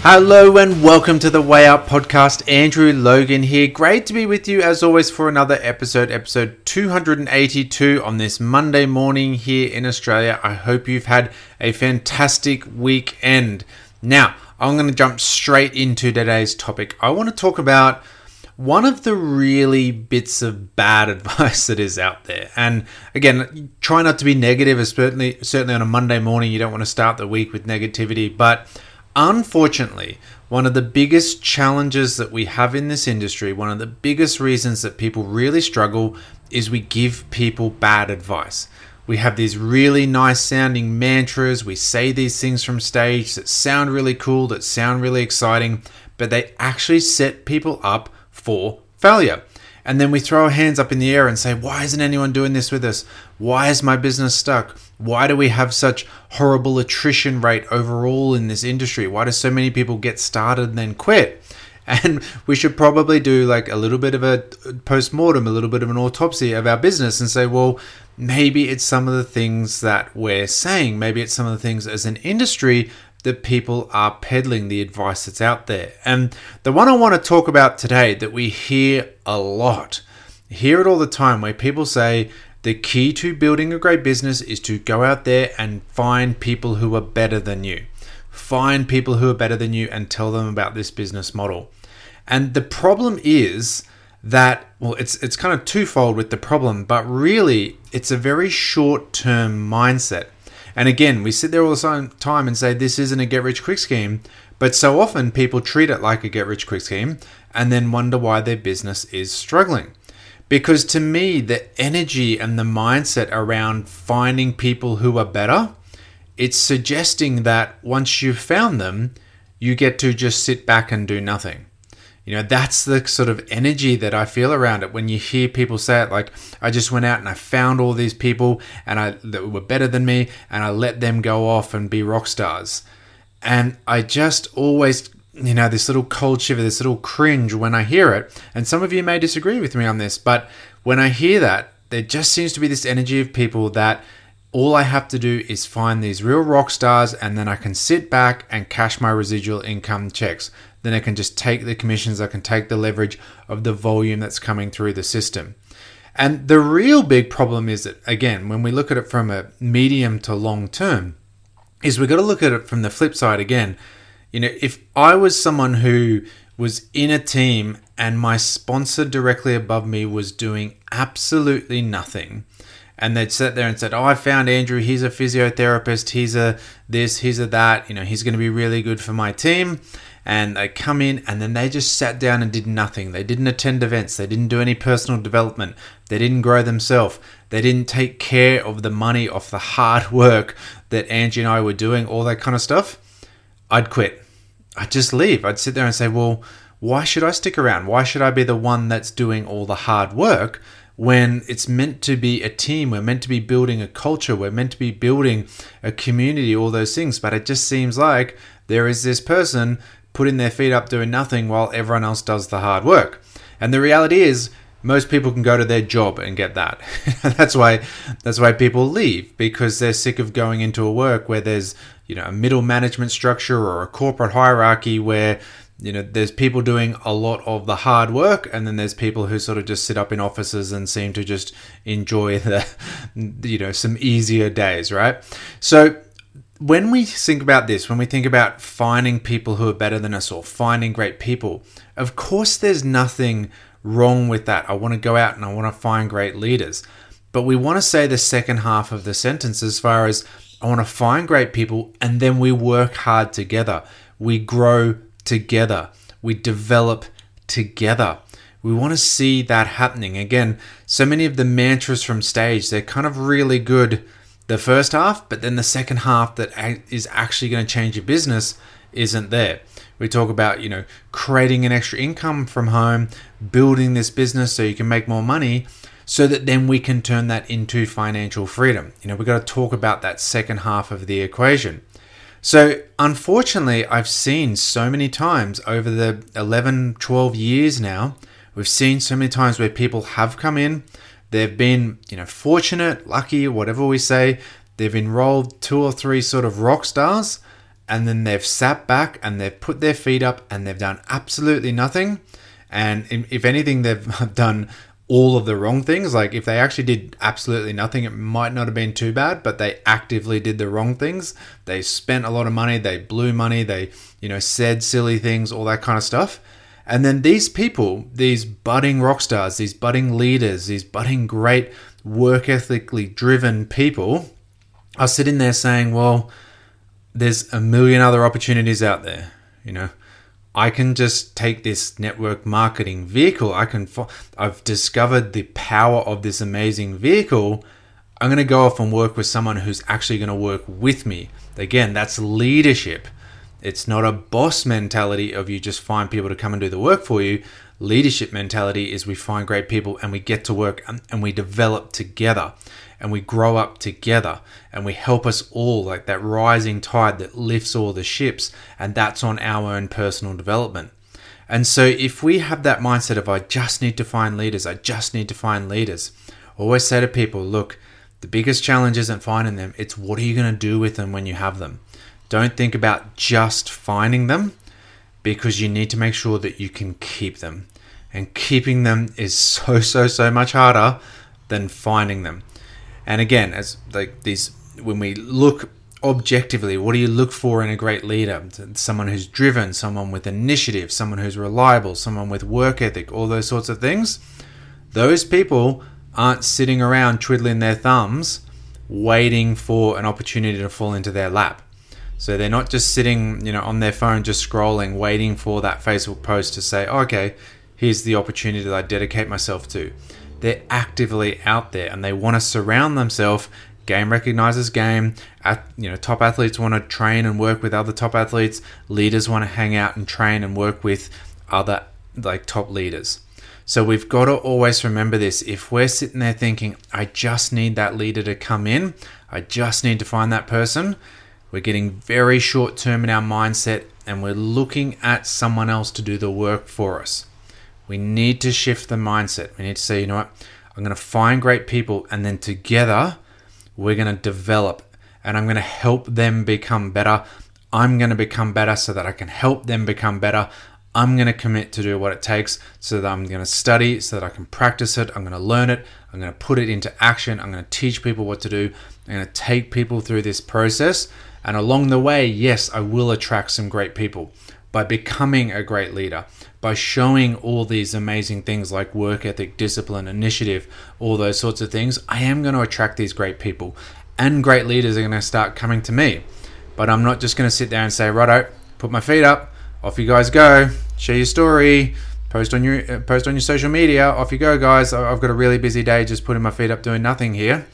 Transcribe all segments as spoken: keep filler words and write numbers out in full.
Hello and welcome to The Way Out podcast. Andrew Logan here. Great to be with you as always for another episode, episode two eighty-two on this Monday morning here in Australia. I hope you've had a fantastic weekend. Now, I'm going to jump straight into today's topic. I want to talk about one of the really bits of bad advice that is out there. And again, try not to be negative, certainly, certainly on a Monday morning. You don't want to start the week with negativity, but unfortunately, one of the biggest challenges that we have in this industry, one of the biggest reasons that people really struggle is we give people bad advice. We have these really nice sounding mantras. We say these things from stage that sound really cool, that sound really exciting, but they actually set people up for failure. And then we throw our hands up in the air and say, why isn't anyone doing this with us? Why is my business stuck? Why do we have such horrible attrition rate overall in this industry? Why do so many people get started and then quit? And we should probably do like a little bit of a post-mortem, a little bit of an autopsy of our business and say, well, maybe it's some of the things that we're saying. Maybe it's some of the things as an industry that people are peddling, the advice that's out there. And the one I want to talk about today that we hear a lot, hear it all the time, where people say the key to building a great business is to go out there and find people who are better than you. Find people who are better than you and tell them about this business model. And the problem is that, well, it's it's kind of twofold with the problem, but really it's a very short-term mindset. And again, we sit there all the time and say, this isn't a get-rich-quick scheme. But so often people treat it like a get-rich-quick scheme and then wonder why their business is struggling. Because to me, the energy and the mindset around finding people who are better, it's suggesting that once you've found them, you get to just sit back and do nothing. You know, that's the sort of energy that I feel around it when you hear people say it, like, I just went out and I found all these people and I that were better than me and I let them go off and be rock stars. And I just always, you know, this little cold shiver, this little cringe when I hear it. And some of you may disagree with me on this, but when I hear that, there just seems to be this energy of people that all I have to do is find these real rock stars and then I can sit back and cash my residual income checks. Then I can just take the commissions, I can take the leverage of the volume that's coming through the system. And the real big problem is that, again, when we look at it from a medium to long term, is we've got to look at it from the flip side again. You know, if I was someone who was in a team and my sponsor directly above me was doing absolutely nothing, and they'd sat there and said, oh, I found Andrew, he's a physiotherapist, he's a this, he's a that, you know, he's going to be really good for my team. And they come in and then they just sat down and did nothing. They didn't attend events. They didn't do any personal development. They didn't grow themselves. They didn't take care of the money off the hard work that Angie and I were doing, all that kind of stuff. I'd quit. I'd just leave. I'd sit there and say, well, why should I stick around? Why should I be the one that's doing all the hard work? When it's meant to be a team, we're meant to be building a culture, we're meant to be building a community, all those things. But it just seems like there is this person putting their feet up doing nothing while everyone else does the hard work. And the reality is, most people can go to their job and get that. That's why that's why people leave, because they're sick of going into a work where there's, you know, a middle management structure or a corporate hierarchy where, you know, there's people doing a lot of the hard work, and then there's people who sort of just sit up in offices and seem to just enjoy the, you know, some easier days, right? So when we think about this, when we think about finding people who are better than us or finding great people, of course there's nothing wrong with that. I want to go out and I want to find great leaders. But we want to say the second half of the sentence as far as I want to find great people, and then we work hard together. We grow together. We develop together. We want to see that happening. Again, so many of the mantras from stage, they're kind of really good the first half, but then the second half that is actually going to change your business isn't there. We talk about, you know, creating an extra income from home, building this business so you can make more money, so that then we can turn that into financial freedom. You know, we've got to talk about that second half of the equation. So unfortunately, I've seen so many times over the eleven, twelve years now, we've seen so many times where people have come in, they've been, you know, fortunate, lucky, whatever we say, they've enrolled two or three sort of rock stars, and then they've sat back and they've put their feet up and they've done absolutely nothing. And if anything, they've done all of the wrong things. Like if they actually did absolutely nothing, it might not have been too bad, but they actively did the wrong things. They spent a lot of money, they blew money, they, you know, said silly things, all that kind of stuff. And then these people, these budding rock stars, these budding leaders, these budding great work ethically driven people are sitting there saying, well, there's a million other opportunities out there, you know. I can just take this network marketing vehicle. I can, fo- I've discovered the power of this amazing vehicle. I'm going to go off and work with someone who's actually going to work with me. Again, that's leadership. It's not a boss mentality of you just find people to come and do the work for you. Leadership mentality is we find great people and we get to work and, and we develop together and we grow up together and we help us all, like that rising tide that lifts all the ships, and that's on our own personal development. And so if we have that mindset of I just need to find leaders, I just need to find leaders, I always say to people, look, the biggest challenge isn't finding them, it's what are you going to do with them when you have them? Don't think about just finding them, because you need to make sure that you can keep them. And keeping them is so, so, so much harder than finding them. And again, as like these, when we look objectively, what do you look for in a great leader? Someone who's driven, someone with initiative, someone who's reliable, someone with work ethic, all those sorts of things. Those people aren't sitting around twiddling their thumbs, waiting for an opportunity to fall into their lap. So they're not just sitting, you know, on their phone, just scrolling, waiting for that Facebook post to say, oh, okay, here's the opportunity that I dedicate myself to. They're actively out there and they want to surround themselves. Game recognizes game. At, you know, top athletes want to train and work with other top athletes. Leaders want to hang out and train and work with other like top leaders. So we've got to always remember this. If we're sitting there thinking, I just need that leader to come in, I just need to find that person, we're getting very short term in our mindset and we're looking at someone else to do the work for us. We need to shift the mindset. We need to say, you know what, I'm going to find great people and then together we're going to develop and I'm going to help them become better. I'm going to become better so that I can help them become better. I'm going to commit to do what it takes so that I'm going to study, so that I can practice it. I'm going to learn it. I'm going to put it into action. I'm going to teach people what to do. I'm going to take people through this process. And along the way, yes, I will attract some great people by becoming a great leader, by showing all these amazing things like work ethic, discipline, initiative, all those sorts of things. I am going to attract these great people and great leaders are going to start coming to me. But I'm not just going to sit there and say, righto, put my feet up, off you guys go, share your story, post on your, post on your social media, off you go guys, I've got a really busy day just putting my feet up doing nothing here.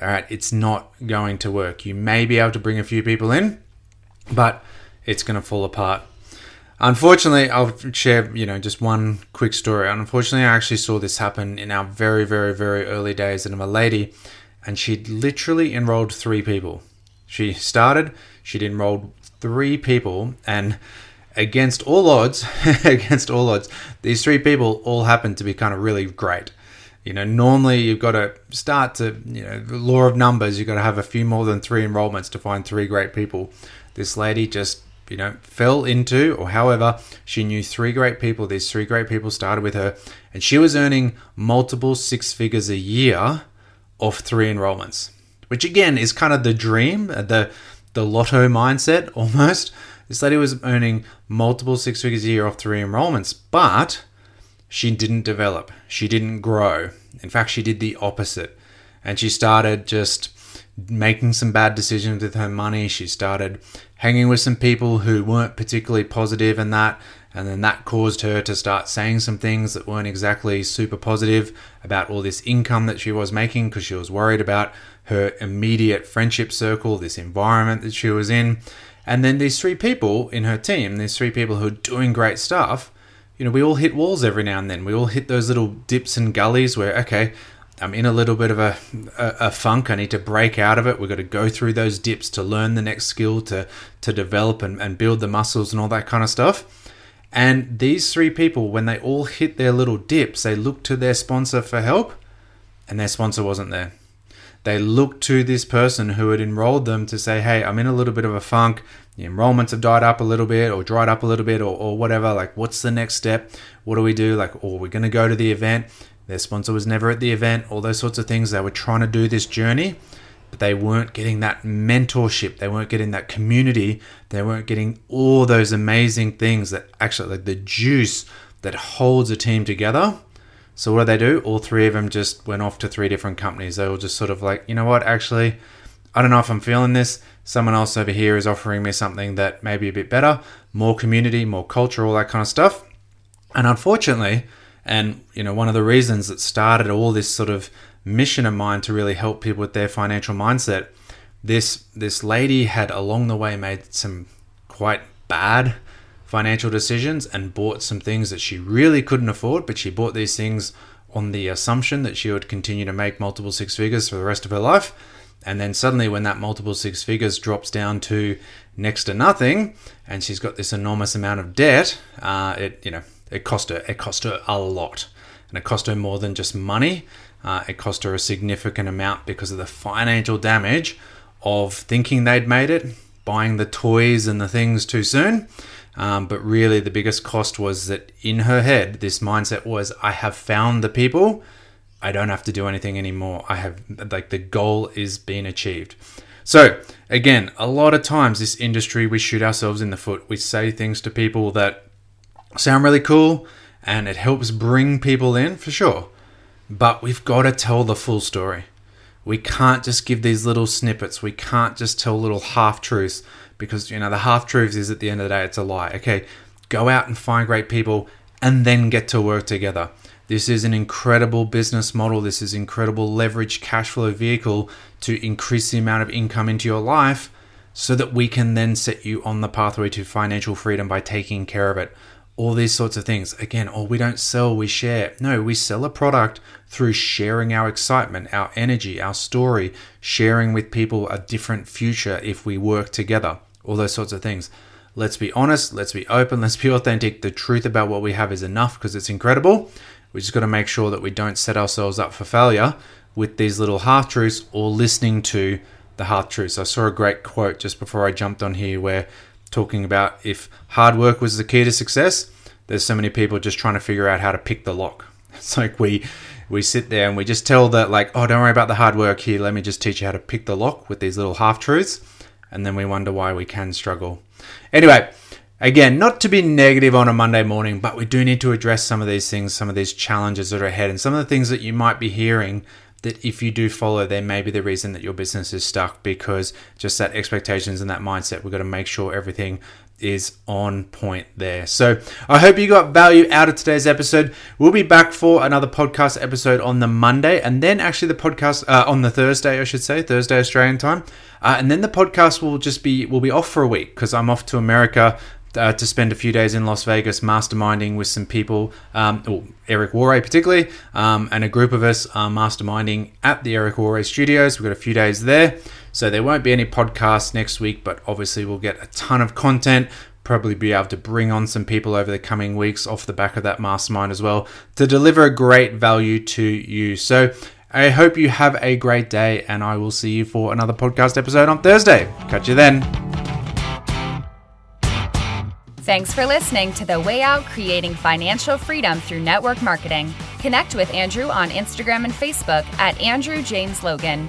All right, it's not going to work. You may be able to bring a few people in, but it's going to fall apart. Unfortunately, I'll share, you know, just one quick story. Unfortunately, I actually saw this happen in our very, very, very early days. And I'm a lady, and she literally enrolled three people. She started, she'd enrolled three people, and against all odds, against all odds, these three people all happened to be kind of really great. You know, normally you've got to start to, you know, the law of numbers, you've got to have a few more than three enrollments to find three great people. This lady just, you know, fell into, or however, she knew three great people. These three great people started with her and she was earning multiple six figures a year off three enrollments, which again is kind of the dream, the, the lotto mindset almost. This lady was earning multiple six figures a year off three enrollments, but she didn't develop. She didn't grow. In fact, she did the opposite. And she started just making some bad decisions with her money. She started hanging with some people who weren't particularly positive in that. And then that caused her to start saying some things that weren't exactly super positive about all this income that she was making, because she was worried about her immediate friendship circle, this environment that she was in. And then these three people in her team, these three people who are doing great stuff, you know, we all hit walls every now and then. We all hit those little dips and gullies where, okay, I'm in a little bit of a, a, a funk. I need to break out of it. We've got to go through those dips to learn the next skill, to to develop and, and build the muscles and all that kind of stuff. And these three people, when they all hit their little dips, they looked to their sponsor for help, and their sponsor wasn't there. They looked to this person who had enrolled them to say, hey, I'm in a little bit of a funk. The enrollments have died up a little bit or dried up a little bit or, or whatever. Like, what's the next step? What do we do? Like, oh, we're going to go to the event. Their sponsor was never at the event, all those sorts of things. They were trying to do this journey, but they weren't getting that mentorship. They weren't getting that community. They weren't getting all those amazing things that actually, like the juice that holds a team together. So what did they do? All three of them just went off to three different companies. They were just sort of like, you know what, actually, I don't know if I'm feeling this. Someone else over here is offering me something that may be a bit better, more community, more culture, all that kind of stuff. And unfortunately, and, you know, one of the reasons that started all this sort of mission of mine to really help people with their financial mindset, this this lady had along the way made some quite bad financial decisions and bought some things that she really couldn't afford, but she bought these things on the assumption that she would continue to make multiple six figures for the rest of her life. And then suddenly when that multiple six figures drops down to next to nothing and she's got this enormous amount of debt, uh, it, you know, It cost her, it cost her a lot. And it cost her more than just money. Uh, it cost her a significant amount because of the financial damage of thinking they'd made it, buying the toys and the things too soon. Um, but really the biggest cost was that in her head, this mindset was, I have found the people. I don't have to do anything anymore. I have, like, the goal is being achieved. So again, a lot of times this industry, we shoot ourselves in the foot. We say things to people that sound really cool and it helps bring people in for sure, but we've got to tell the full story. We can't just give these little snippets. We can't just tell little half truths, because, you know, the half truths is at the end of the day, it's a lie. Okay, go out and find great people and then get to work together. This is an incredible business model. This is incredible leverage cash flow vehicle to increase the amount of income into your life so that we can then set you on the pathway to financial freedom by taking care of it. All these sorts of things. Again, or we don't sell, we share. No, we sell a product through sharing our excitement, our energy, our story, sharing with people a different future if we work together, all those sorts of things. Let's be honest, let's be open, let's be authentic. The truth about what we have is enough because it's incredible. We just got to make sure that we don't set ourselves up for failure with these little half-truths or listening to the half-truths. I saw a great quote just before I jumped on here where talking about if hard work was the key to success, there's so many people just trying to figure out how to pick the lock. It's like we we sit there and we just tell that, like, oh, don't worry about the hard work here. Let me just teach you how to pick the lock with these little half-truths. And then we wonder why we can struggle. Anyway, again, not to be negative on a Monday morning, but we do need to address some of these things, some of these challenges that are ahead and some of the things that you might be hearing that if you do follow, there may be the reason that your business is stuck, because just that expectations and that mindset, we've got to make sure everything is on point there. So I hope you got value out of today's episode. We'll be back for another podcast episode on the Monday, and then actually the podcast uh, on the Thursday, I should say, Thursday Australian time. Uh, and then the podcast will just be, will be off for a week because I'm off to America Uh, to spend a few days in Las Vegas masterminding with some people, um, well, Eric Worre particularly, um, and a group of us are masterminding at the Eric Worre Studios. We've got a few days there, so there won't be any podcasts next week, but obviously we'll get a ton of content, probably be able to bring on some people over the coming weeks off the back of that mastermind as well to deliver great value to you. So I hope you have a great day, and I will see you for another podcast episode on Thursday. Catch you then. Thanks for listening to The Way Out, Creating Financial Freedom Through Network Marketing. Connect with Andrew on Instagram and Facebook at Andrew James Logan.